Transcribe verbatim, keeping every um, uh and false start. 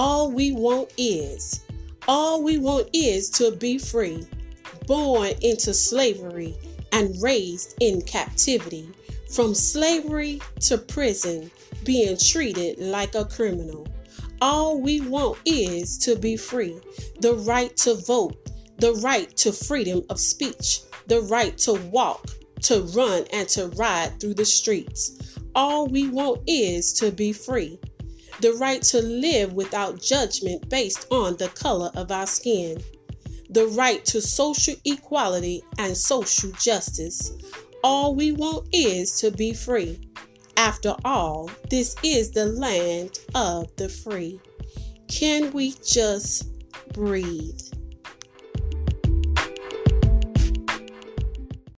All we want is, all we want is to be free, born into slavery and raised in captivity, from slavery to prison, being treated like a criminal. All we want is to be free, the right to vote, the right to freedom of speech, the right to walk, to run, and to ride through the streets. All we want is to be free, the right to live without judgment based on the color of our skin, the right to social equality and social justice. All we want is to be free. After all, this is the land of the free. Can we just breathe?